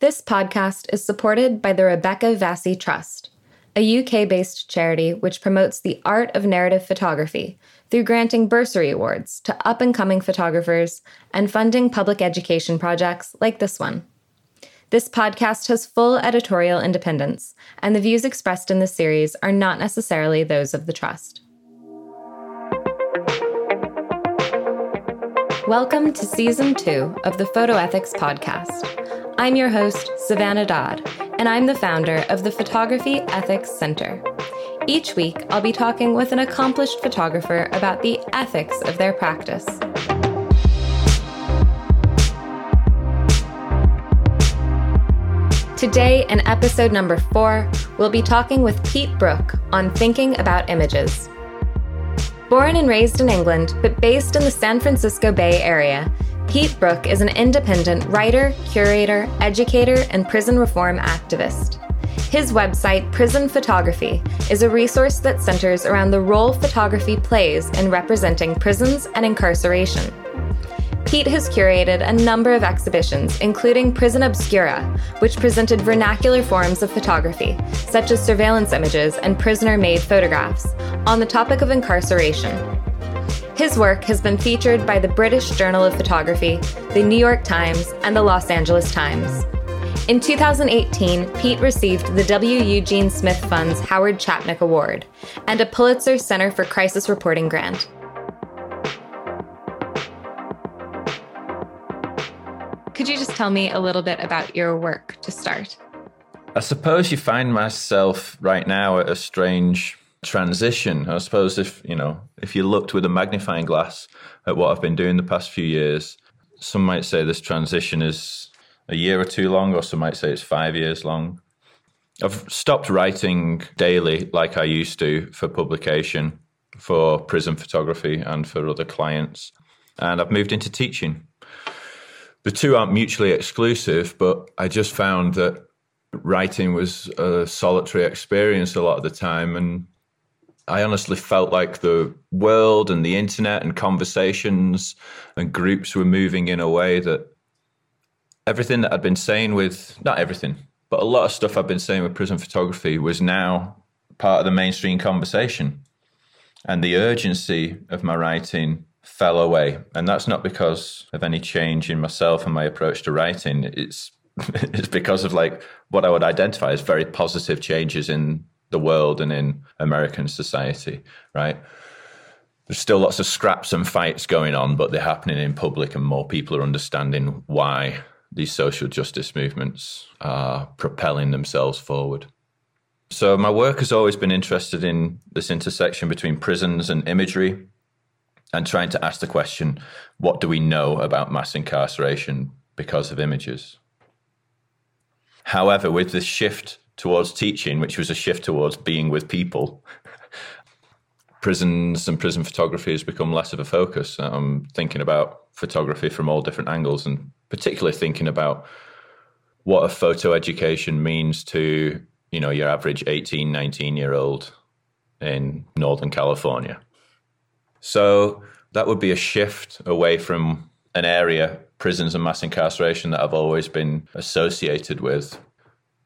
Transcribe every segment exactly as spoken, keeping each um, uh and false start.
This podcast is supported by the Rebecca Vassie Trust, a U K-based charity which promotes the art of narrative photography through granting bursary awards to up-and-coming photographers and funding public education projects like this one. This podcast has full editorial independence, and the views expressed in this series are not necessarily those of the Trust. Welcome to Season two of the Photoethics Podcast. I'm your host, Savannah Dodd, and I'm the founder of the Photography Ethics Center. Each week, I'll be talking with an accomplished photographer about the ethics of their practice. Today, in episode number four, we'll be talking with Pete Brook on thinking about images. Born and raised in England, but based in the San Francisco Bay Area, Pete Brook is an independent writer, curator, educator, and prison reform activist. His website, Prison Photography, is a resource that centers around the role photography plays in representing prisons and incarceration. Pete has curated a number of exhibitions, including Prison Obscura, which presented vernacular forms of photography, such as surveillance images and prisoner-made photographs, on the topic of incarceration. His work has been featured by the British Journal of Photography, the New York Times, and the Los Angeles Times. In two thousand eighteen, Pete received the W. Eugene Smith Fund's Howard Chapnick Award and a Pulitzer Center for Crisis Reporting grant. Could you just tell me a little bit about your work to start? I suppose you find myself right now at a strange transition. I suppose if, you know, if you looked with a magnifying glass at what I've been doing the past few years, some might say this transition is a year or two long, or some might say it's five years long. I've stopped writing daily like I used to for publication, for Prison Photography and for other clients, and I've moved into teaching. The two aren't mutually exclusive, but I just found that writing was a solitary experience a lot of the time, and I honestly felt like the world and the internet and conversations and groups were moving in a way that everything that I'd been saying with, not everything, but a lot of stuff I'd been saying with Prison Photography was now part of the mainstream conversation. And the urgency of my writing fell away. And that's not because of any change in myself and my approach to writing. It's, it's because of like what I would identify as very positive changes in the world and in American society, right? There's still lots of scraps and fights going on, but they're happening in public, and more people are understanding why these social justice movements are propelling themselves forward. So my work has always been interested in this intersection between prisons and imagery, and trying to ask the question, what do we know about mass incarceration because of images? However, with this shift towards teaching, which was a shift towards being with people, prisons and prison photography has become less of a focus. I'm thinking about photography from all different angles, and particularly thinking about what a photo education means to, you know, your average eighteen, nineteen-year-old in Northern California. So that would be a shift away from an area, prisons and mass incarceration, that I've always been associated with.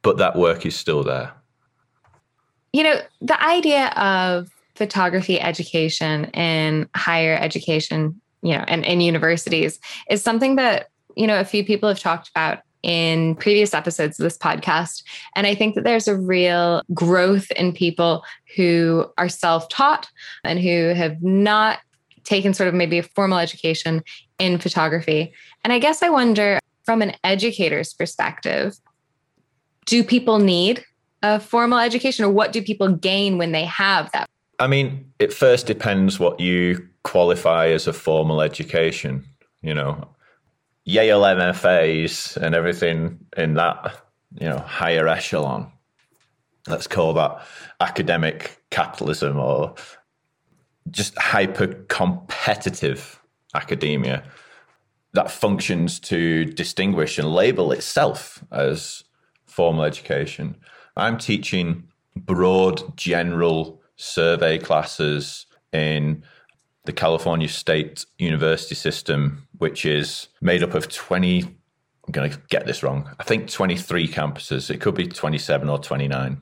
But that work is still there. You know, the idea of photography education in higher education, you know, and in universities is something that, you know, a few people have talked about in previous episodes of this podcast. And I think that there's a real growth in people who are self-taught and who have not taken sort of maybe a formal education in photography. And I guess I wonder, from an educator's perspective, do people need a formal education, or what do people gain when they have that? I mean, it first depends what you qualify as a formal education. You know, Yale M F As and everything in that, you know, higher echelon. Let's call that academic capitalism, or just hyper-competitive academia that functions to distinguish and label itself as formal education. I'm teaching broad general survey classes in the California State University system, which is made up of twenty I'm going to get this wrong. I think twenty-three campuses. It could be twenty-seven or twenty-nine.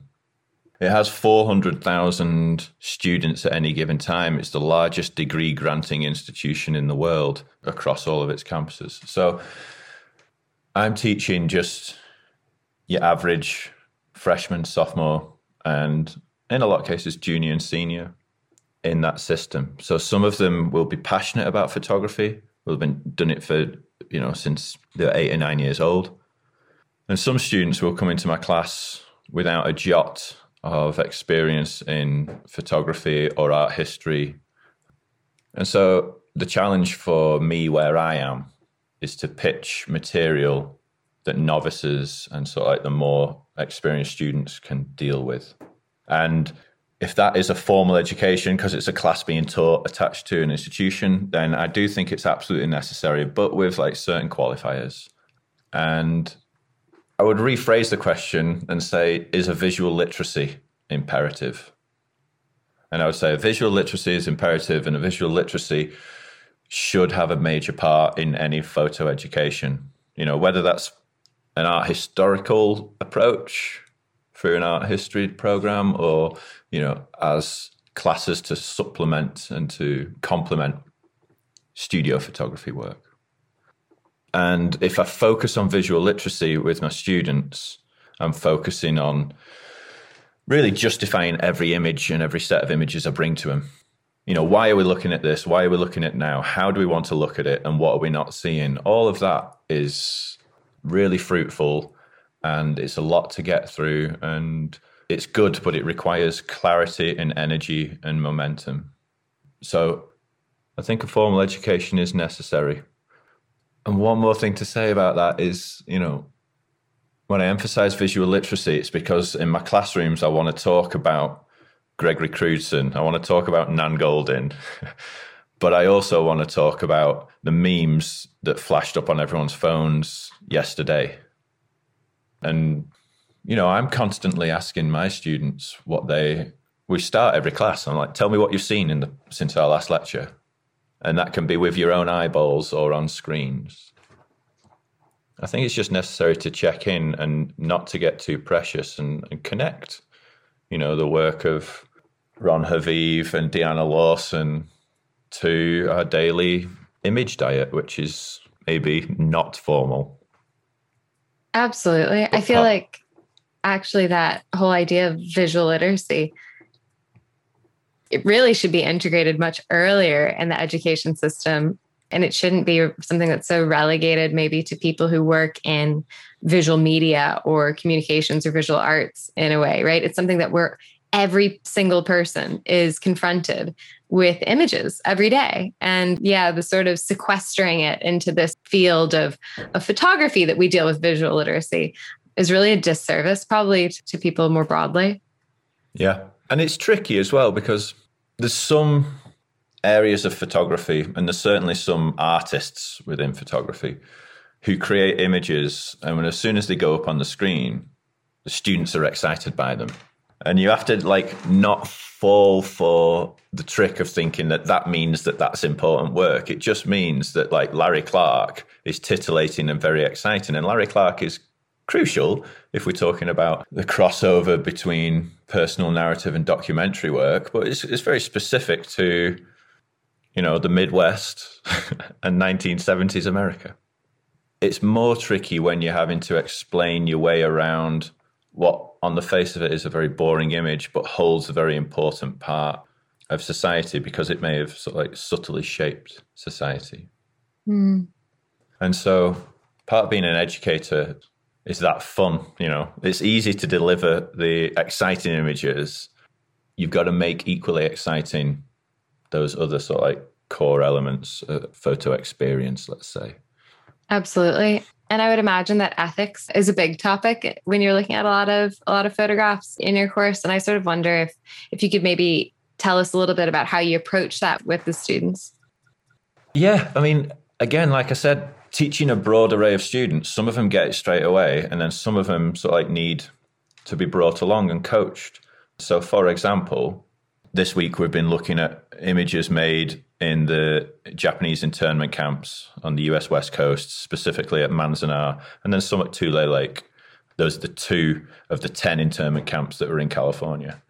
It has four hundred thousand students at any given time. It's the largest degree granting institution in the world across all of its campuses. So I'm teaching just your average freshman, sophomore, and in a lot of cases, junior and senior in that system. So some of them will be passionate about photography. We've been done it for, you know, since they're eight or nine years old. And some students will come into my class without a jot of experience in photography or art history. And so the challenge for me where I am is to pitch material that novices and sort of like the more experienced students can deal with. And if that is a formal education, because it's a class being taught attached to an institution, then I do think it's absolutely necessary, but with like certain qualifiers. And I would rephrase the question and say, is a visual literacy imperative? And I would say a visual literacy is imperative, and a visual literacy should have a major part in any photo education. You know, whether that's an art historical approach through an art history program, or, you know, as classes to supplement and to complement studio photography work. And if I focus on visual literacy with my students, I'm focusing on really justifying every image and every set of images I bring to them. You know, why are we looking at this? Why are we looking at it now? How do we want to look at it? And what are we not seeing? All of that is really fruitful, and it's a lot to get through, and it's good, but it requires clarity and energy and momentum. So I think a formal education is necessary. And one more thing to say about that is, you know, when I emphasize visual literacy, it's because in my classrooms, I want to talk about Gregory Crewdson. I want to talk about Nan Goldin, but I also want to talk about the memes that flashed up on everyone's phones yesterday. And, you know, I'm constantly asking my students what they, we start every class. I'm like, tell me what you've seen in the, since our last lecture. And that can be with your own eyeballs or on screens. I think it's just necessary to check in and not to get too precious and, and connect, you know, the work of Ron Haviv and Deanna Lawson to our daily image diet, which is maybe not formal. Absolutely. I feel like actually that whole idea of visual literacy, it really should be integrated much earlier in the education system. And it shouldn't be something that's so relegated maybe to people who work in visual media or communications or visual arts in a way, right? It's something that we're, every single person is confronted with images every day. And yeah, the sort of sequestering it into this field of, of photography that we deal with visual literacy is really a disservice probably to people more broadly. Yeah. And it's tricky as well, because there's some areas of photography, and there's certainly some artists within photography who create images. And when, as soon as they go up on the screen, the students are excited by them. And you have to like not fall for the trick of thinking that that means that that's important work. It just means that like Larry Clark is titillating and very exciting. And Larry Clark is crucial if we're talking about the crossover between personal narrative and documentary work. But it's, it's very specific to, you know, the Midwest and nineteen seventies America. It's more tricky when you're having to explain your way around what on the face of it is a very boring image, but holds a very important part of society because it may have sort of like subtly shaped society. Mm. And so part of being an educator is that fun, you know, it's easy to deliver the exciting images. You've got to make equally exciting those other sort of like core elements of photo experience, let's say. Absolutely. And I would imagine that ethics is a big topic when you're looking at a lot of a lot of photographs in your course. And I sort of wonder if, if you could maybe tell us a little bit about how you approach that with the students. Yeah, I mean, again, like I said, teaching a broad array of students, some of them get it straight away, and then some of them sort of like need to be brought along and coached. So, for example, This week we've been looking at images made in the Japanese internment camps on the U S West Coast, specifically at Manzanar and then some at Tule Lake. Those are the two of the ten internment camps that were in California.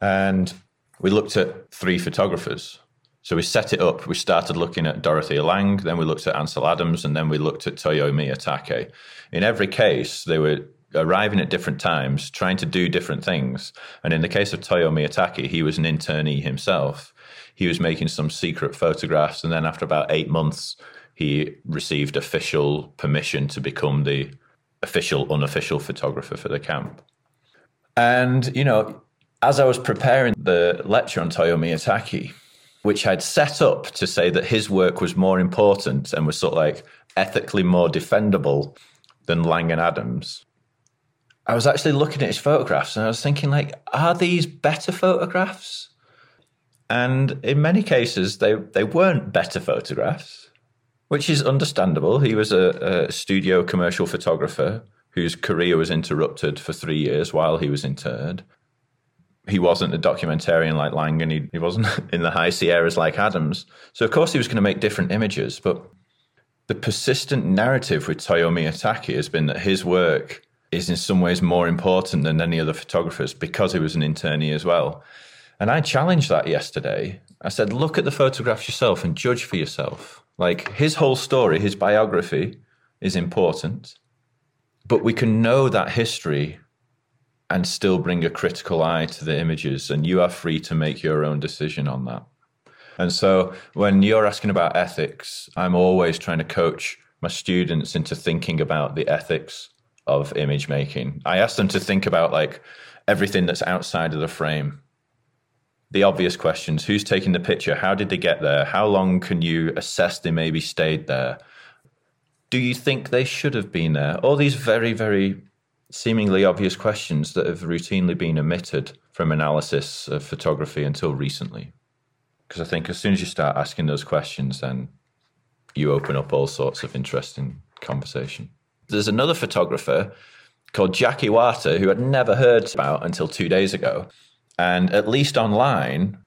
And we looked at three photographers. So we set it up. We started looking at Dorothea Lange, then we looked at Ansel Adams, and then we looked at Toyo Miyatake. In every case, they were arriving at different times, trying to do different things. And in the case of Toyo Miyatake, he was an internee himself. He was making some secret photographs. And then after about eight months, he received official permission to become the official, unofficial photographer for the camp. And, you know, as I was preparing the lecture on Toyo Miyatake, which I'd set up to say that his work was more important and was sort of like ethically more defendable than Lange and Adams, I was actually looking at his photographs and I was thinking, like, are these better photographs? And in many cases, they, they weren't better photographs, which is understandable. He was a, a studio commercial photographer whose career was interrupted for three years while he was interred. He wasn't a documentarian like Lange, and he, he wasn't in the high Sierras like Adams. So, of course, he was going to make different images. But the persistent narrative with Toyo Miyatake has been that his work is in some ways more important than any other photographers because he was an internee as well. And I challenged that yesterday. I said, look at the photographs yourself and judge for yourself. Like, his whole story, his biography is important, but we can know that history and still bring a critical eye to the images, and you are free to make your own decision on that. And so when you're asking about ethics, I'm always trying to coach my students into thinking about the ethics of image making. I ask them to think about, like, everything that's outside of the frame. The obvious questions: who's taking the picture? How did they get there? How long can you assess they maybe stayed there? Do you think they should have been there? All these very, very seemingly obvious questions that have routinely been omitted from analysis of photography until recently. Because I think as soon as you start asking those questions, then you open up all sorts of interesting conversation. There's another photographer called Jack Iwata who I'd never heard about until two days ago. And at least online,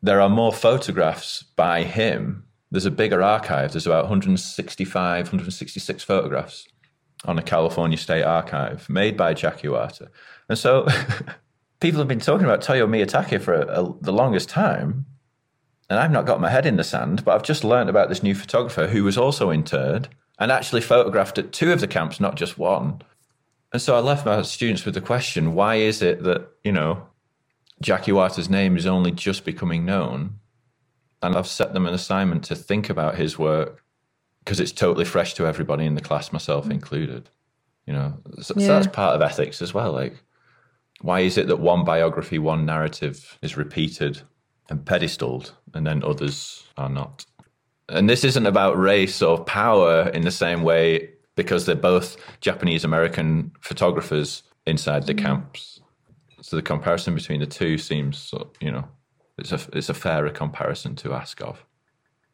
there are more photographs by him. There's a bigger archive. There's about one hundred sixty-five, one hundred sixty-six photographs on the California State Archive made by Jack Iwata. And so people have been talking about Toyo Miyatake for a, a, the longest time. And I've not got my head in the sand, but I've just learned about this new photographer who was also interred and actually photographed at two of the camps, not just one. And so I left my students with the question, why is it that, you know, Jack Iwata's name is only just becoming known? And I've set them an assignment to think about his work because it's totally fresh to everybody in the class, myself included. You know, so, yeah. so that's part of ethics as well. Like, why is it that one biography, one narrative is repeated and pedestaled and then others are not? And this isn't about race or power in the same way, because they're both Japanese-American photographers inside the camps. So the comparison between the two seems, you know, it's a, it's a fairer comparison to ask of.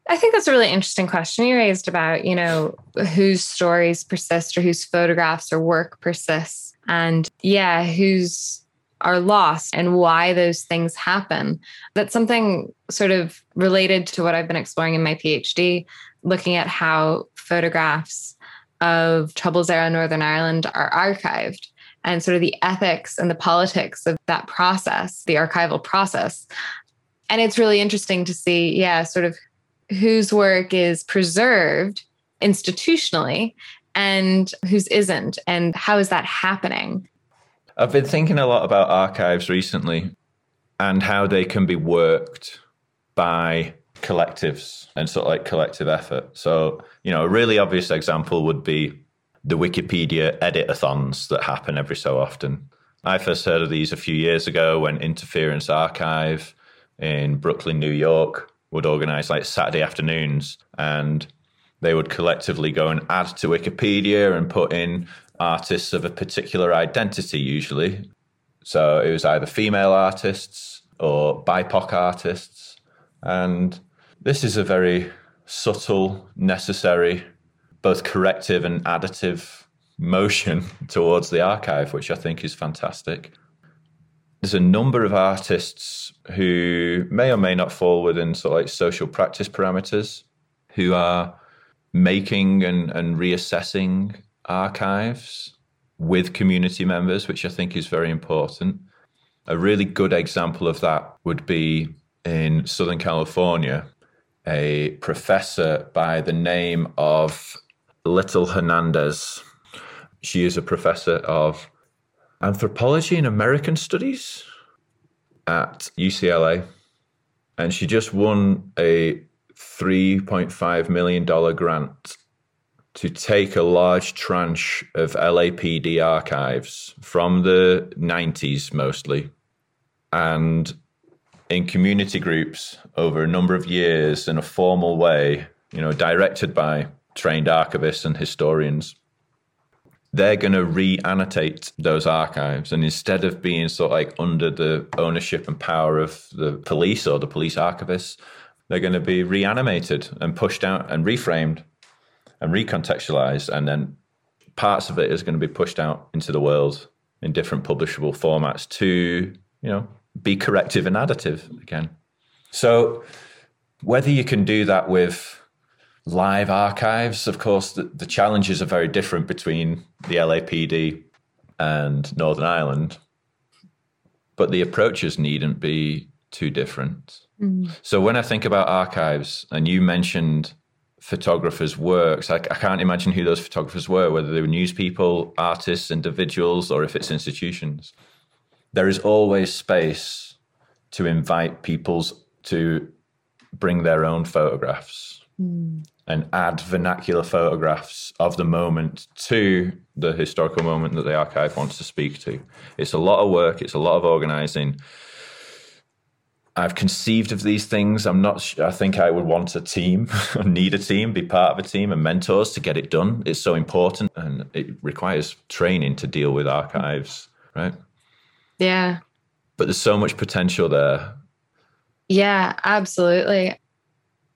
I think that's a really interesting question you raised about, you know, whose stories persist or whose photographs or work persists, and yeah, whose are lost and why those things happen. That's something sort of related to what I've been exploring in my PhD, looking at how photographs of Troubles era Northern Ireland are archived and sort of the ethics and the politics of that process, the archival process. And it's really interesting to see, yeah, sort of whose work is preserved institutionally and whose isn't, and how is that happening? I've been thinking a lot about archives recently and how they can be worked by collectives and sort of like collective effort. So, you know, a really obvious example would be the Wikipedia edit-a-thons that happen every so often. I first heard of these a few years ago when Interference Archive in Brooklyn, New York would organize like Saturday afternoons, and they would collectively go and add to Wikipedia and put in artists of a particular identity, usually. So it was either female artists or B I P O C artists. And this is a very subtle, necessary, both corrective and additive motion towards the archive, which I think is fantastic. There's a number of artists who may or may not fall within sort of like social practice parameters who are making and, and reassessing archives with community members, which I think is very important. A really good example of that would be in Southern California, a professor by the name of Lilia Hernandez. She is a professor of anthropology and American studies at U C L A. And she just won a three point five million dollars grant to take a large tranche of L A P D archives from the nineties mostly, and in community groups over a number of years in a formal way, you know, directed by trained archivists and historians. They're going to re-annotate those archives. And instead of being sort of like under the ownership and power of the police or the police archivists, they're going to be reanimated and pushed out and reframed and recontextualized. And then parts of it is going to be pushed out into the world in different publishable formats to, you know, be corrective and additive again. So whether you can do that with live archives, of course, the, the challenges are very different between the L A P D and Northern Ireland, but the approaches needn't be too different. Mm. So when I think about archives, and you mentioned photographers' works, I, I can't imagine who those photographers were, whether they were news people, artists, individuals, or if it's institutions. There is always space to invite people to bring their own photographs. Mm. And add vernacular photographs of the moment to the historical moment that the archive wants to speak to. It's a lot of work. It's a lot of organizing. I've conceived of these things. I'm not sure. I think I would want a team, need a team, be part of a team and mentors to get it done. It's so important, and it requires training to deal with archives, right? Yeah. But there's so much potential there. Yeah, absolutely.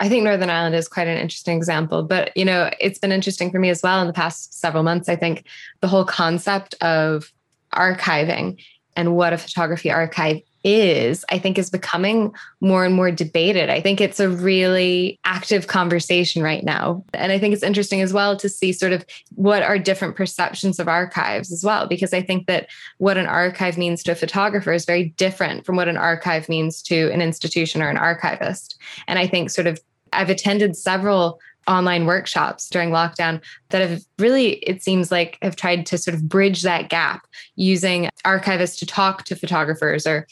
I think Northern Ireland is quite an interesting example, but, you know, it's been interesting for me as well in the past several months. I think the whole concept of archiving and what a photography archive is, I think is becoming more and more debated. I think it's a really active conversation right now. And I think it's interesting as well to see sort of what are different perceptions of archives as well, because I think that what an archive means to a photographer is very different from what an archive means to an institution or an archivist. And I think sort of I've attended several online workshops during lockdown that have really, it seems like, have tried to sort of bridge that gap using archivists to talk to photographers or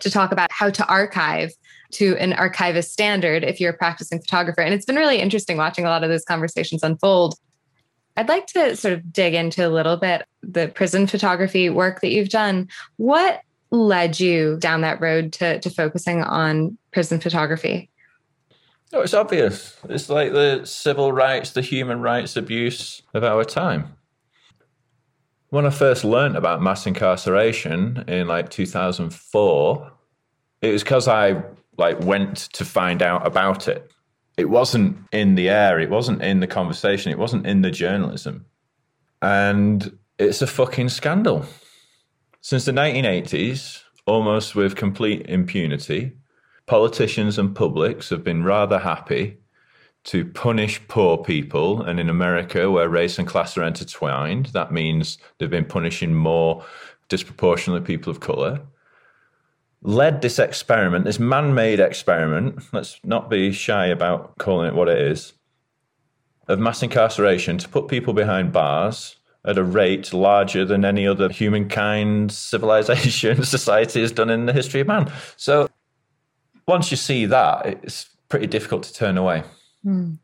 to talk about how to archive to an archivist standard if you're a practicing photographer. And it's been really interesting watching a lot of those conversations unfold. I'd like to sort of dig into a little bit the prison photography work that you've done. What led you down that road to, to focusing on prison photography? Oh, it's obvious. It's like the civil rights, the human rights abuse of our time. When I first learned about mass incarceration in like two thousand four, it was because I like went to find out about it. It wasn't in the air. It wasn't in the conversation. It wasn't in the journalism. And it's a fucking scandal. Since the nineteen eighties, almost with complete impunity, politicians and publics have been rather happy to punish poor people. And in America, where race and class are intertwined, that means they've been punishing more disproportionately people of color. Led this experiment, this man-made experiment, let's not be shy about calling it what it is, of mass incarceration to put people behind bars at a rate larger than any other humankind, civilization, society has done in the history of man. So once you see that, it's pretty difficult to turn away. Mm.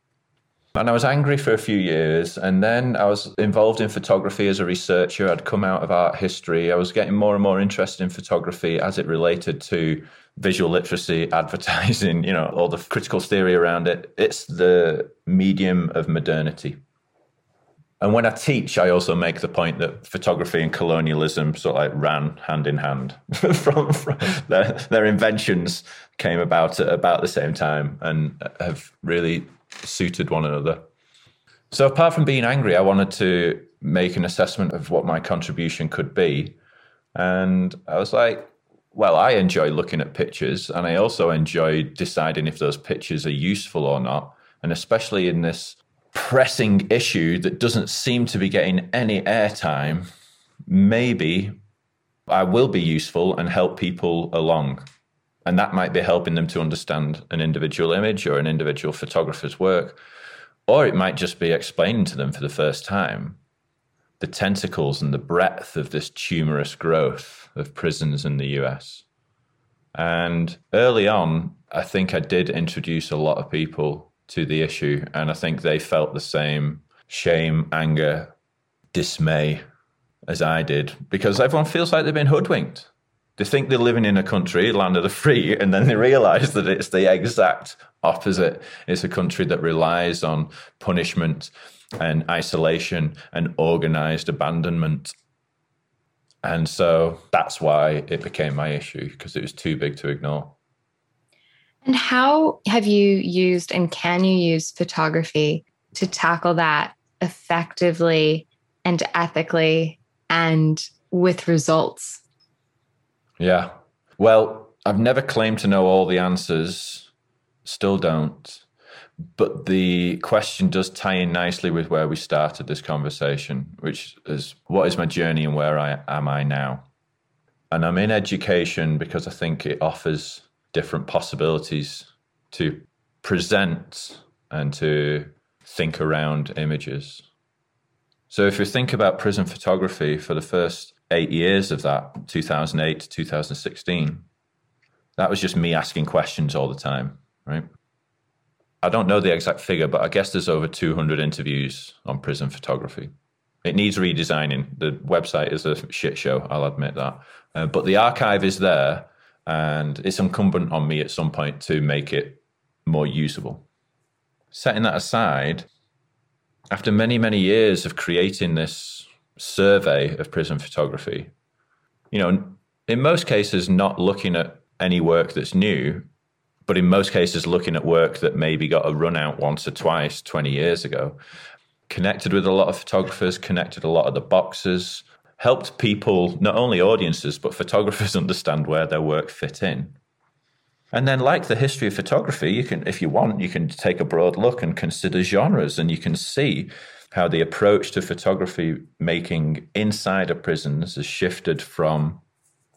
And I was angry for a few years. And then I was involved in photography as a researcher. I'd come out of art history. I was getting more and more interested in photography as it related to visual literacy, advertising, you know, all the critical theory around it. It's the medium of modernity. And when I teach, I also make the point that photography and colonialism sort of like ran hand in hand. from, from their, their inventions came about at about the same time and have really suited one another. So apart from being angry, I wanted to make an assessment of what my contribution could be. And I was like, well, I enjoy looking at pictures, and I also enjoy deciding if those pictures are useful or not. And especially in this pressing issue that doesn't seem to be getting any airtime, maybe I will be useful and help people along. And that might be helping them to understand an individual image or an individual photographer's work, or it might just be explaining to them for the first time the tentacles and the breadth of this tumorous growth of prisons in the U S. And early on, I think I did introduce a lot of people to the issue, and I think they felt the same shame, anger, dismay as I did, because everyone feels like they've been hoodwinked. They think they're living in a country, land of the free, and then they realize that it's the exact opposite. It's a country that relies on punishment and isolation and organized abandonment. And so that's why it became my issue, because it was too big to ignore. And how have you used and can you use photography to tackle that effectively and ethically and with results? Yeah. Well, I've never claimed to know all the answers, still don't. But the question does tie in nicely with where we started this conversation, which is, what is my journey and where I, am I now? And I'm in education because I think it offers different possibilities to present and to think around images. So if you think about prison photography for the first eight years of that, two thousand eight to two thousand sixteen, that was just me asking questions all the time, right? I don't know the exact figure, but I guess there's over two hundred interviews on prison photography. It needs redesigning. The website is a shit show, I'll admit that. Uh, but the archive is there, and it's incumbent on me at some point to make it more usable. Setting that aside, after many, many years of creating this survey of prison photography, you know, in most cases not looking at any work that's new, but in most cases looking at work that maybe got a run out once or twice twenty years ago, connected with a lot of photographers, connected a lot of the boxes, helped people, not only audiences, but photographers understand where their work fit in. And then, like the history of photography, you can, if you want, you can take a broad look and consider genres, and you can see how the approach to photography making inside of prisons has shifted from,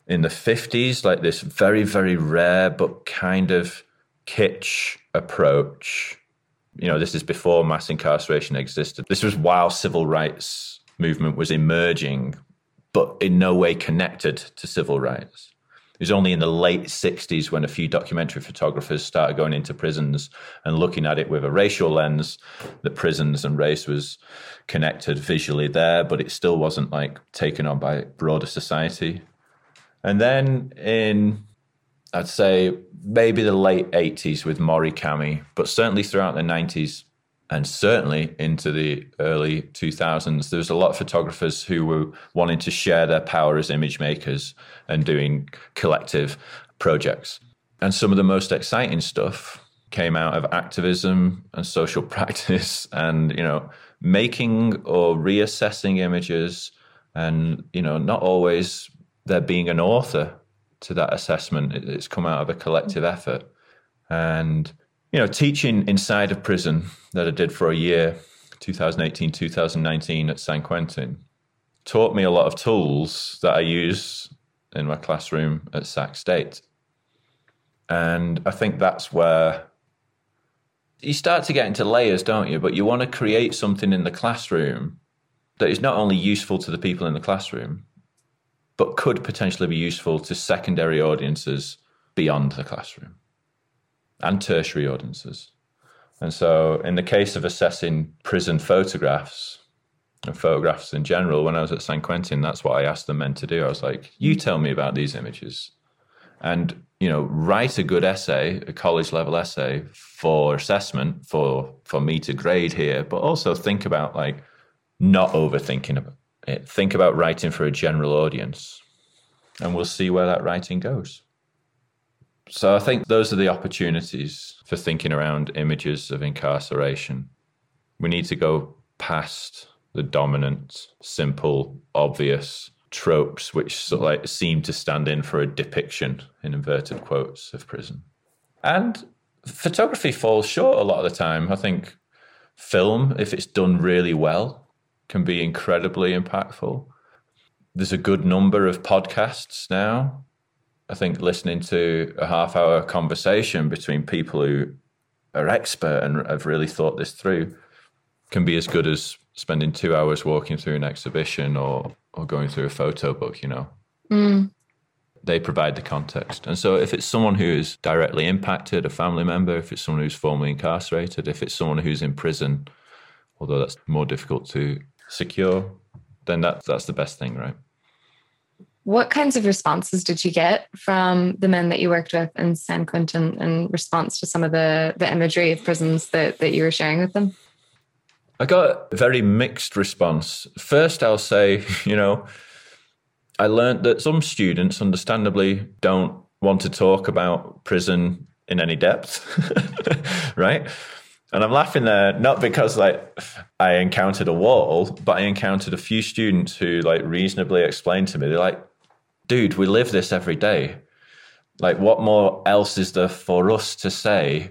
in the fifties, like this very, very rare but kind of kitsch approach. You know, this is before mass incarceration existed. This was while civil rights movement was emerging, but in no way connected to civil rights. It was only in the late sixties when a few documentary photographers started going into prisons and looking at it with a racial lens, that prisons and race was connected visually there, but it still wasn't like taken on by broader society. And then in, I'd say, maybe the late eighties with Morikami, but certainly throughout the nineties and certainly into the early two thousands, there was a lot of photographers who were wanting to share their power as image makers and doing collective projects. And some of the most exciting stuff came out of activism and social practice and, you know, making or reassessing images and, you know, not always there being an author to that assessment. It's come out of a collective effort. And you know, teaching inside of prison that I did for a year, two thousand eighteen, two thousand nineteen at San Quentin, taught me a lot of tools that I use in my classroom at Sac State. And I think that's where you start to get into layers, don't you? But you want to create something in the classroom that is not only useful to the people in the classroom, but could potentially be useful to secondary audiences beyond the classroom, and tertiary audiences. And so in the case of assessing prison photographs and photographs in general, when I was at San Quentin, that's what I asked the men to do. I was like, you tell me about these images and, you know, write a good essay, a college level essay for assessment, for, for me to grade here, but also think about like not overthinking it. Think about writing for a general audience, and we'll see where that writing goes. So I think those are the opportunities for thinking around images of incarceration. We need to go past the dominant, simple, obvious, tropes which sort of like seem to stand in for a depiction, in inverted quotes, of prison. And photography falls short a lot of the time. I think film, if it's done really well, can be incredibly impactful. There's a good number of podcasts now. I think listening to a half-hour conversation between people who are expert and have really thought this through can be as good as spending two hours walking through an exhibition or or going through a photo book, you know. Mm. They provide the context. And so if it's someone who is directly impacted, a family member, if it's someone who's formerly incarcerated, if it's someone who's in prison, although that's more difficult to secure, then that, that's the best thing, right? What kinds of responses did you get from the men that you worked with in San Quentin in response to some of the, the imagery of prisons that, that you were sharing with them? I got a very mixed response. First, I'll say, you know, I learned that some students understandably don't want to talk about prison in any depth, right? And I'm laughing there, not because like I encountered a wall, but I encountered a few students who like reasonably explained to me, they're like, dude, we live this every day. Like, what more else is there for us to say?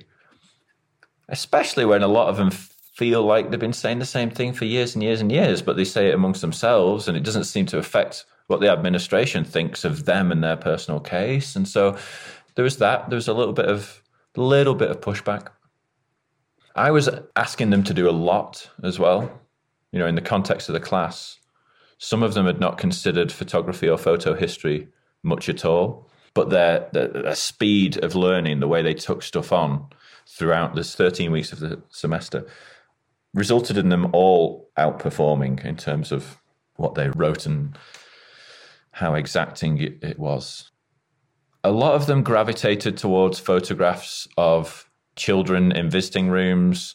Especially when a lot of them feel like they've been saying the same thing for years and years and years, but they say it amongst themselves and it doesn't seem to affect what the administration thinks of them and their personal case. And so there was that. There was a little bit of, little bit of pushback. I was asking them to do a lot as well, you know, in the context of the class. Some of them had not considered photography or photo history much at all, but their, their, their speed of learning, the way they took stuff on throughout this thirteen weeks of the semester, resulted in them all outperforming in terms of what they wrote and how exacting it, it was. A lot of them gravitated towards photographs of children in visiting rooms,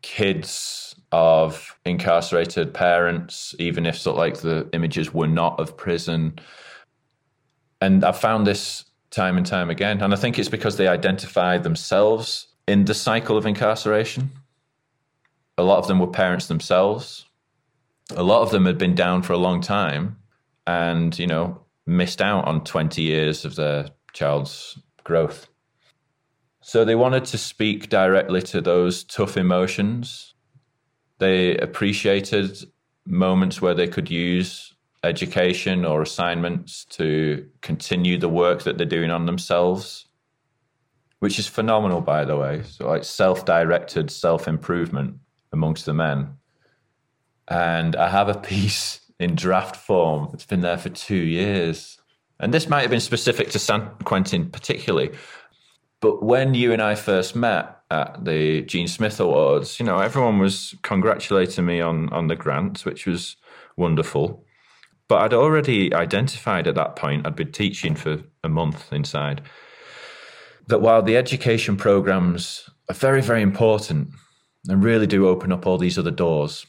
kids of incarcerated parents, even if sort of like the images were not of prison. And I've found this time and time again. And I think it's because they identify themselves in the cycle of incarceration. A lot of them were parents themselves. A lot of them had been down for a long time and, you know, missed out on twenty years of their child's growth. So they wanted to speak directly to those tough emotions. They appreciated moments where they could use education or assignments to continue the work that they're doing on themselves, which is phenomenal, by the way. So like self-directed self-improvement amongst the men. And I have a piece in draft form. It's been there for two years. And this might have been specific to San Quentin particularly, but when you and I first met at the Gene Smith Awards, you know, everyone was congratulating me on, on the grant, which was wonderful. But I'd already identified at that point, I'd been teaching for a month inside, that while the education programs are very, very important and really do open up all these other doors,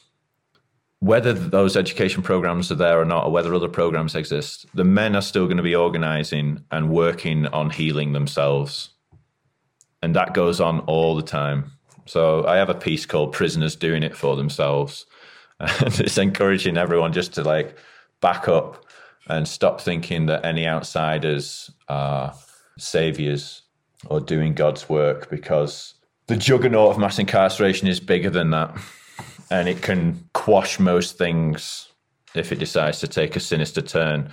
whether those education programs are there or not, or whether other programs exist, the men are still going to be organizing and working on healing themselves. And that goes on all the time. So I have a piece called Prisoners Doing It For Themselves. And it's encouraging everyone just to like back up and stop thinking that any outsiders are saviors or doing God's work, because the juggernaut of mass incarceration is bigger than that. And it can quash most things if it decides to take a sinister turn.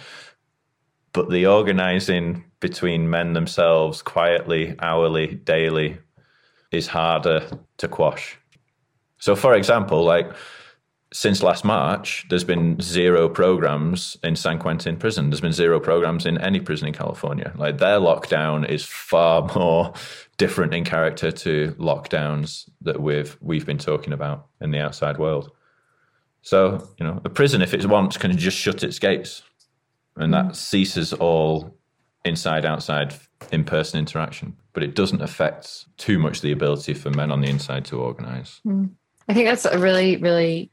But the organizing between men themselves, quietly, hourly, daily, is harder to quash. So, for example, like since last March, there's been zero programs in San Quentin Prison. There's been zero programs in any prison in California. Like their lockdown is far more different in character to lockdowns that we've we've been talking about in the outside world. So, you know, a prison, if it wants, can just shut its gates. And that ceases all inside, outside, in-person interaction. But it doesn't affect too much the ability for men on the inside to organize. I think that's a really, really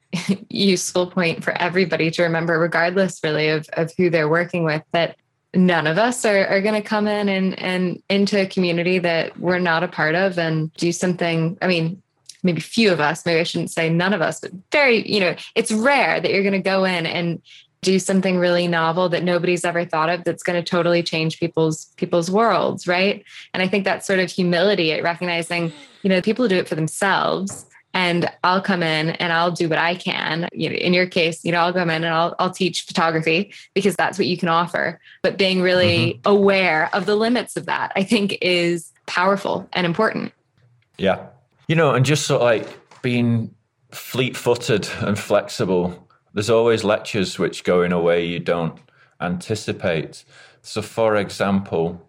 useful point for everybody to remember, regardless really of, of who they're working with, that none of us are, are going to come in and, and into a community that we're not a part of and do something. I mean, maybe few of us, maybe I shouldn't say none of us, but very, you know, it's rare that you're going to go in and do something really novel that nobody's ever thought of that's going to totally change people's people's worlds, right? And I think that sort of humility at recognizing, you know, people do it for themselves, and I'll come in and I'll do what I can. You know, in your case, you know, I'll come in and I'll I'll teach photography because that's what you can offer. But being really mm-hmm. aware of the limits of that, I think, is powerful and important. Yeah. You know, and just sort of like being fleet-footed and flexible. There's always lectures which go in a way you don't anticipate. So, for example,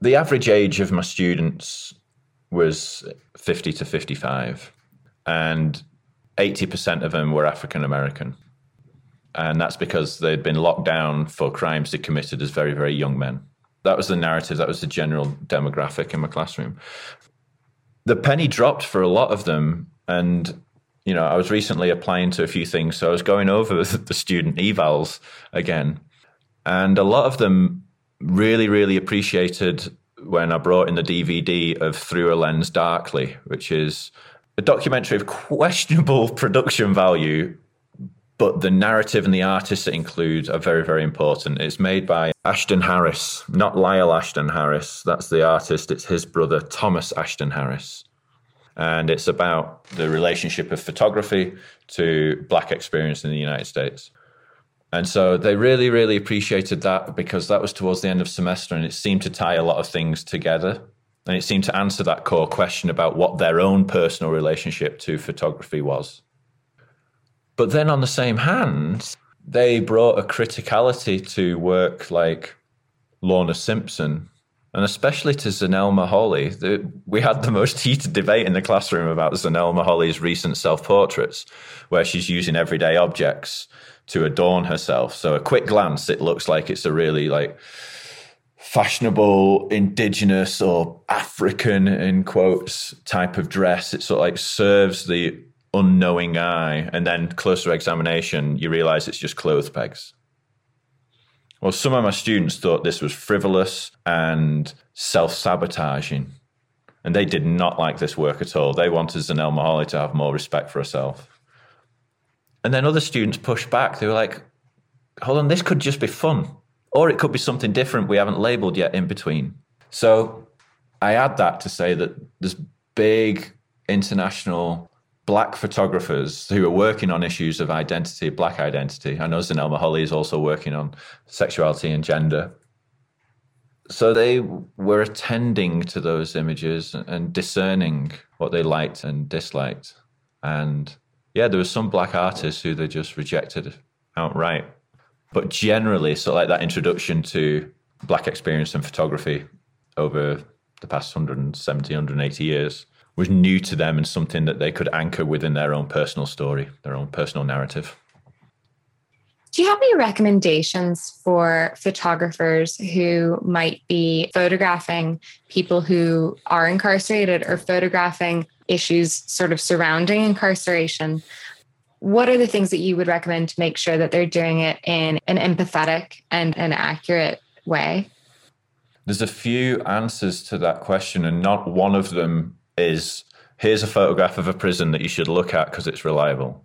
the average age of my students was fifty to fifty-five, and eighty percent of them were African-American. And that's because they'd been locked down for crimes they committed as very, very young men. That was the narrative. That was the general demographic in my classroom. The penny dropped for a lot of them, and you know, I was recently applying to a few things, so I was going over the student evals again. And a lot of them really, really appreciated when I brought in the D V D of Through a Lens Darkly, which is a documentary of questionable production value, but the narrative and the artists it includes are very, very important. It's made by Ashton Harris, not Lyle Ashton Harris. That's the artist. It's his brother, Thomas Ashton Harris. And it's about the relationship of photography to Black experience in the United States. And so they really, really appreciated that because that was towards the end of semester and it seemed to tie a lot of things together. And it seemed to answer that core question about what their own personal relationship to photography was. But then on the same hand, they brought a criticality to work like Lorna Simpson, and especially to Zanele Muholi. The, we had the most heated debate in the classroom about Zanele Muholi's recent self-portraits, where she's using everyday objects to adorn herself. So a quick glance, it looks like it's a really like fashionable, indigenous or African, in quotes, type of dress. It sort of like serves the unknowing eye. And then closer examination, you realize it's just clothes pegs. Well, some of my students thought this was frivolous and self-sabotaging, and they did not like this work at all. They wanted Zanele Muholi to have more respect for herself. And then other students pushed back. They were like, hold on, this could just be fun, or it could be something different we haven't labeled yet in between. So I add that to say that there's big international Black photographers who are working on issues of identity, Black identity. I know Zanele Muholi is also working on sexuality and gender. So they were attending to those images and discerning what they liked and disliked. And yeah, there were some Black artists who they just rejected outright. But generally, so like that introduction to Black experience in photography over the past one hundred seventy, one hundred eighty years was new to them and something that they could anchor within their own personal story, their own personal narrative. Do you have any recommendations for photographers who might be photographing people who are incarcerated or photographing issues sort of surrounding incarceration? What are the things that you would recommend to make sure that they're doing it in an empathetic and an accurate way? There's a few answers to that question, and not one of them is, here's a photograph of a prison that you should look at because it's reliable.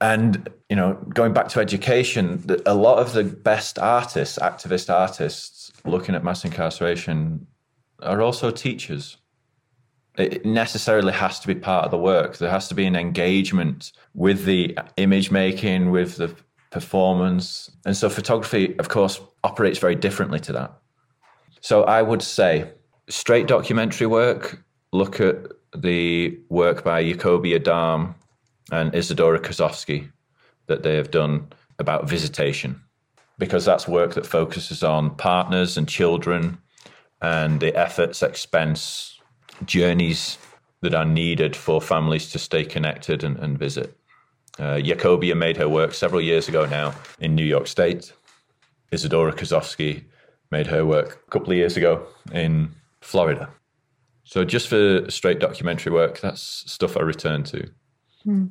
And, you know, going back to education, a lot of the best artists, activist artists looking at mass incarceration are also teachers. It necessarily has to be part of the work. There has to be an engagement with the image making, with the performance. And so photography, of course, operates very differently to that. So I would say, straight documentary work, look at the work by Jacobi Adam and Isadora Kosofsky that they have done about visitation, because that's work that focuses on partners and children and the efforts, expense, journeys that are needed for families to stay connected and, and visit. Uh, Jacobi made her work several years ago now in New York State. Isadora Kosofsky made her work a couple of years ago in Florida. So just for straight documentary work, that's stuff I return to. Hmm.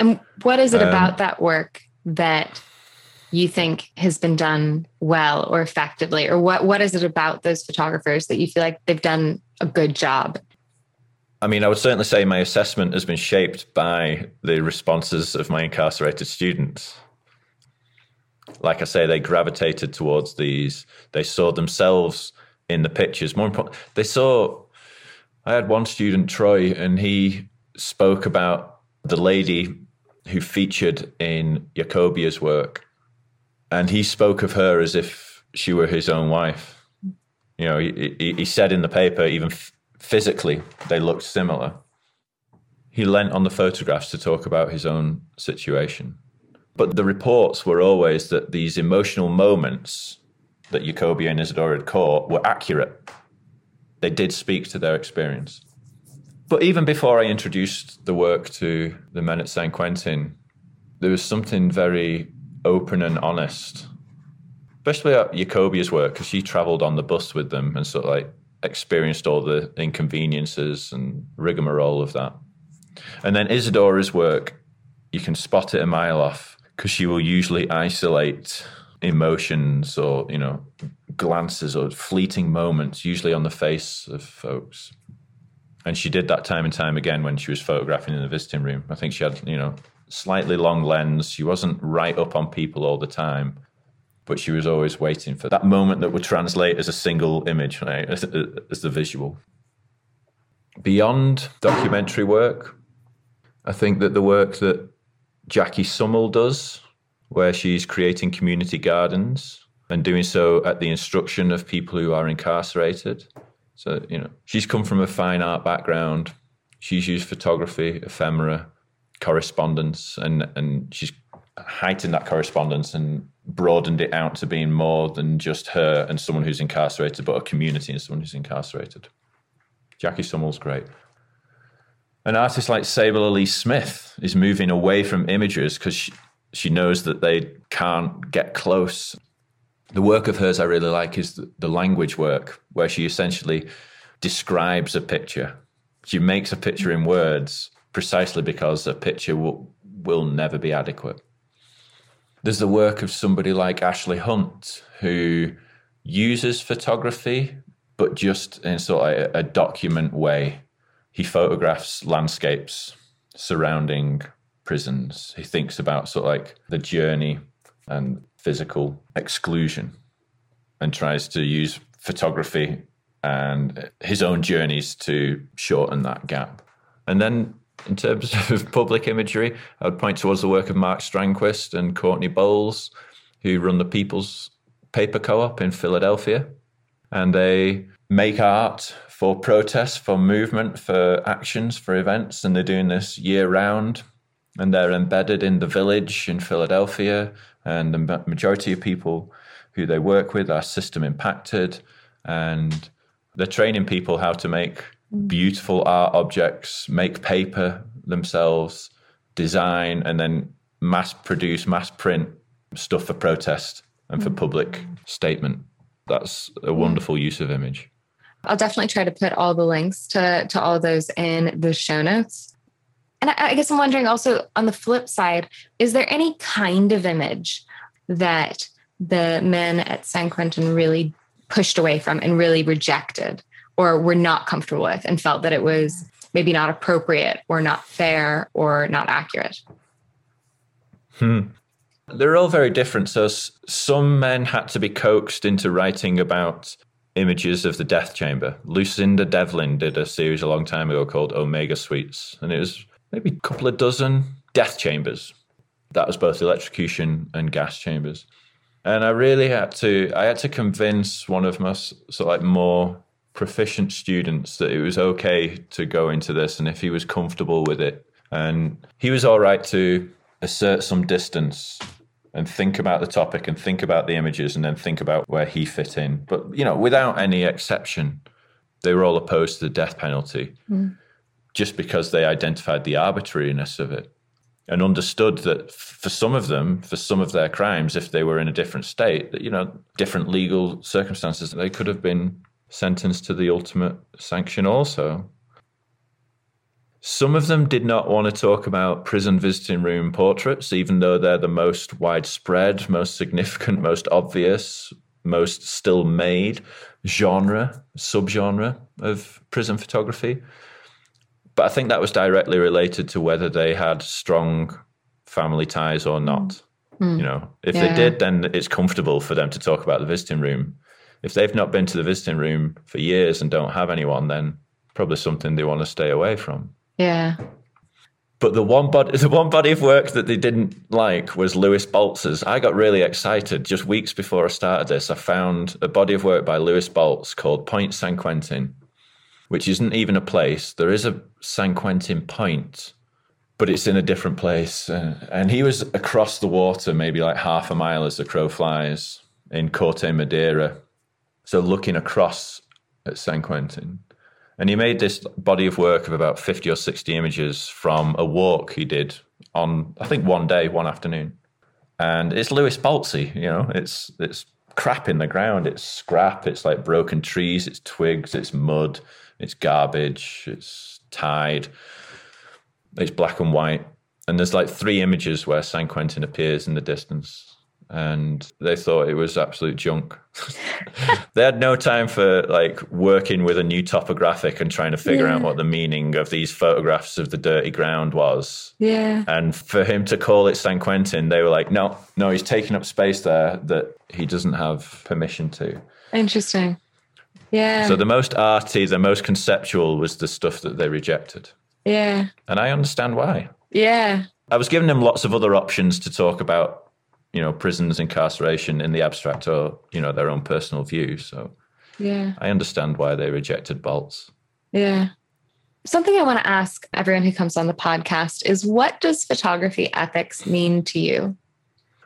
And what is it um, about that work that you think has been done well or effectively? Or what, what is it about those photographers that you feel like they've done a good job? I mean, I would certainly say my assessment has been shaped by the responses of my incarcerated students. like I say, they gravitated towards these. They saw themselves in the pictures. More important, they saw, I had one student, Troy, and he spoke about the lady who featured in Jacobia's work. And he spoke of her as if she were his own wife. You know, he, he, he said in the paper, even f- physically, they looked similar. He lent on the photographs to talk about his own situation. But the reports were always that these emotional moments that Jacobia and Isadora had caught were accurate. They did speak to their experience. But even before I introduced the work to the men at San Quentin, there was something very open and honest, especially at Jacobia's work, because she traveled on the bus with them and sort of like experienced all the inconveniences and rigmarole of that. And then Isadora's work, you can spot it a mile off, because she will usually isolate emotions or, you know, glances or fleeting moments, usually on the face of folks. And she did that time and time again when she was photographing in the visiting room. I think she had, you know, slightly long lens. She wasn't right up on people all the time, but she was always waiting for that moment that would translate as a single image, right? as, as the visual. Beyond documentary work, I think that the work that Jackie Summel does, where she's creating community gardens and doing so at the instruction of people who are incarcerated. So, you know, she's come from a fine art background. She's used photography, ephemera, correspondence, and, and she's heightened that correspondence and broadened it out to being more than just her and someone who's incarcerated, but a community and someone who's incarcerated. Jackie Summel's great. An artist like Sable Elise Smith is moving away from images because she, she knows that they can't get close. The work of hers I really like is the, the language work, where she essentially describes a picture. She makes a picture in words precisely because a picture will, will never be adequate. There's the work of somebody like Ashley Hunt, who uses photography, but just in sort of a, a document way. He photographs landscapes surrounding prisons. He thinks about sort of like the journey and physical exclusion and tries to use photography and his own journeys to shorten that gap. And then in terms of public imagery, I would point towards the work of Mark Strandquist and Courtney Bowles, who run the People's Paper Co-op in Philadelphia. And they make art for protests, for movement, for actions, for events, and they're doing this year round. And they're embedded in the village in Philadelphia, and the majority of people who they work with are system impacted, and they're training people how to make beautiful art objects, make paper themselves, design, and then mass produce, mass print stuff for protest and for public statement. That's a wonderful use of image. I'll definitely try to put all the links to, to all those in the show notes. And I guess I'm wondering also, on the flip side, is there any kind of image that the men at San Quentin really pushed away from and really rejected or were not comfortable with and felt that it was maybe not appropriate or not fair or not accurate? Hmm. They're all very different. So some men had to be coaxed into writing about images of the death chamber. Lucinda Devlin did a series a long time ago called Omega Suites, and it was maybe a couple of dozen death chambers. That was both electrocution and gas chambers. And I really had to, I had to convince one of my sort of like more proficient students that it was okay to go into this and if he was comfortable with it. And he was all right to assert some distance and think about the topic and think about the images and then think about where he fit in. But, you know, without any exception, they were all opposed to the death penalty. Mm. Just because they identified the arbitrariness of it and understood that for some of them, for some of their crimes, if they were in a different state, that, you know, different legal circumstances, they could have been sentenced to the ultimate sanction also. Some of them did not want to talk about prison visiting room portraits, even though they're the most widespread, most significant, most obvious, most still made genre, subgenre of prison photography. But I think that was directly related to whether they had strong family ties or not. Mm. You know, if yeah. they did, then it's comfortable for them to talk about the visiting room. If they've not been to the visiting room for years and don't have anyone, then probably something they want to stay away from. Yeah. But the one body, the one body of work that they didn't like was Lewis Baltz's. I got really excited just weeks before I started this. I found a body of work by Lewis Baltz called Point San Quentin, which isn't even a place. There is a San Quentin Point, but it's in a different place. Uh, and he was across the water, maybe like half a mile as the crow flies, in Corte Madera. So looking across at San Quentin. And he made this body of work of about fifty or sixty images from a walk he did on, I think, one day, one afternoon. And it's Lewis Baltz, you know, it's it's crap in the ground. It's scrap. It's like broken trees. It's twigs. It's mud. It's garbage. It's tide. It's black and white. And there's like three images where San Quentin appears in the distance. And they thought it was absolute junk. They had no time for like working with a new topographic and trying to figure yeah. out what the meaning of these photographs of the dirty ground was. Yeah. And for him to call it San Quentin, they were like, no, no, he's taking up space there that he doesn't have permission to. Interesting. Yeah. So the most arty, the most conceptual was the stuff that they rejected. Yeah. And I understand why. Yeah. I was giving them lots of other options to talk about, you know, prisons, incarceration in the abstract or, you know, their own personal view. So yeah, I understand why they rejected Baltz. Yeah. Something I want to ask everyone who comes on the podcast is, what does photography ethics mean to you?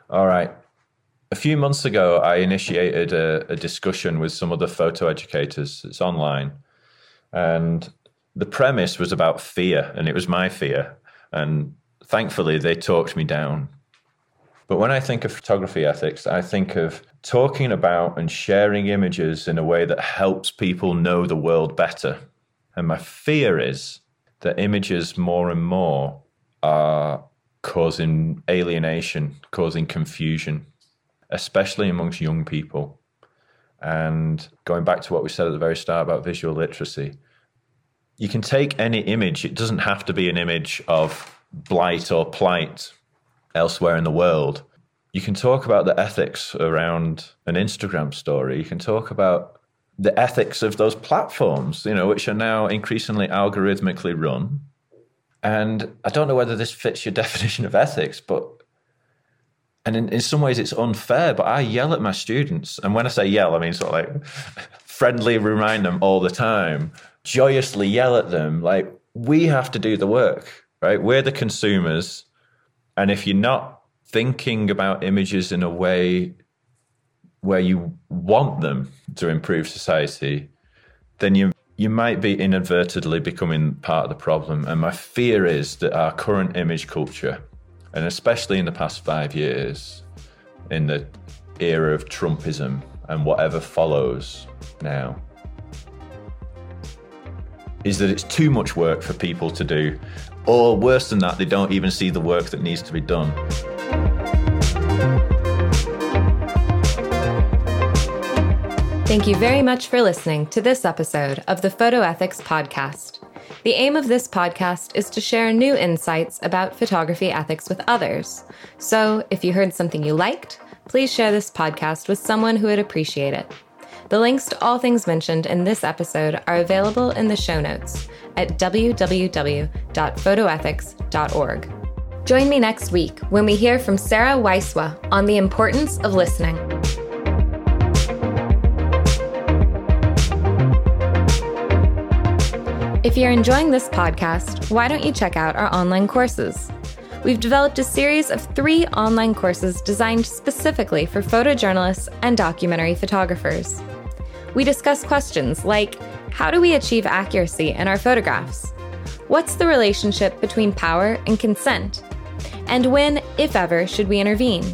All right. A few months ago, I initiated a, a discussion with some other photo educators. It's online. And the premise was about fear, and it was my fear. And thankfully, they talked me down. But when I think of photography ethics, I think of talking about and sharing images in a way that helps people know the world better. And my fear is that images more and more are causing alienation, causing confusion, especially amongst young people. And going back to what we said at the very start about visual literacy, you can take any image. It doesn't have to be an image of blight or plight elsewhere in the world. You can talk about the ethics around an Instagram story. You can talk about the ethics of those platforms, you know, which are now increasingly algorithmically run. And I don't know whether this fits your definition of ethics, but, and in, in some ways it's unfair, but I yell at my students. And when I say yell, I mean sort of like friendly remind them all the time, joyously yell at them, like, we have to do the work, right? We're the consumers. And if you're not thinking about images in a way where you want them to improve society, then you you might be inadvertently becoming part of the problem. And my fear is that our current image culture, and especially in the past five years, in the era of Trumpism and whatever follows now, is that it's too much work for people to do. Or worse than that, they don't even see the work that needs to be done. Thank you very much for listening to this episode of the Photoethics Podcast. The aim of this podcast is to share new insights about photography ethics with others. So if you heard something you liked, please share this podcast with someone who would appreciate it. The links to all things mentioned in this episode are available in the show notes at w w w dot photoethics dot org. Join me next week when we hear from Sarah Weiswa on the importance of listening. If you're enjoying this podcast, why don't you check out our online courses? We've developed a series of three online courses designed specifically for photojournalists and documentary photographers. We discuss questions like, how do we achieve accuracy in our photographs? What's the relationship between power and consent? And when, if ever, should we intervene?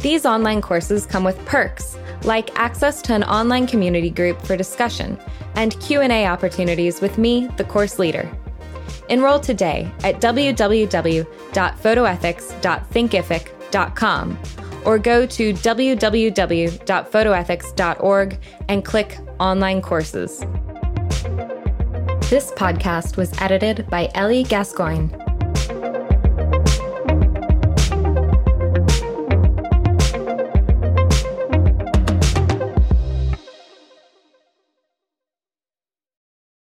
These online courses come with perks, like access to an online community group for discussion and Q and A opportunities with me, the course leader. Enroll today at w w w dot photoethics dot thinkific dot com or go to w w w dot photoethics dot org and click Online Courses. This podcast was edited by Ellie Gascoigne.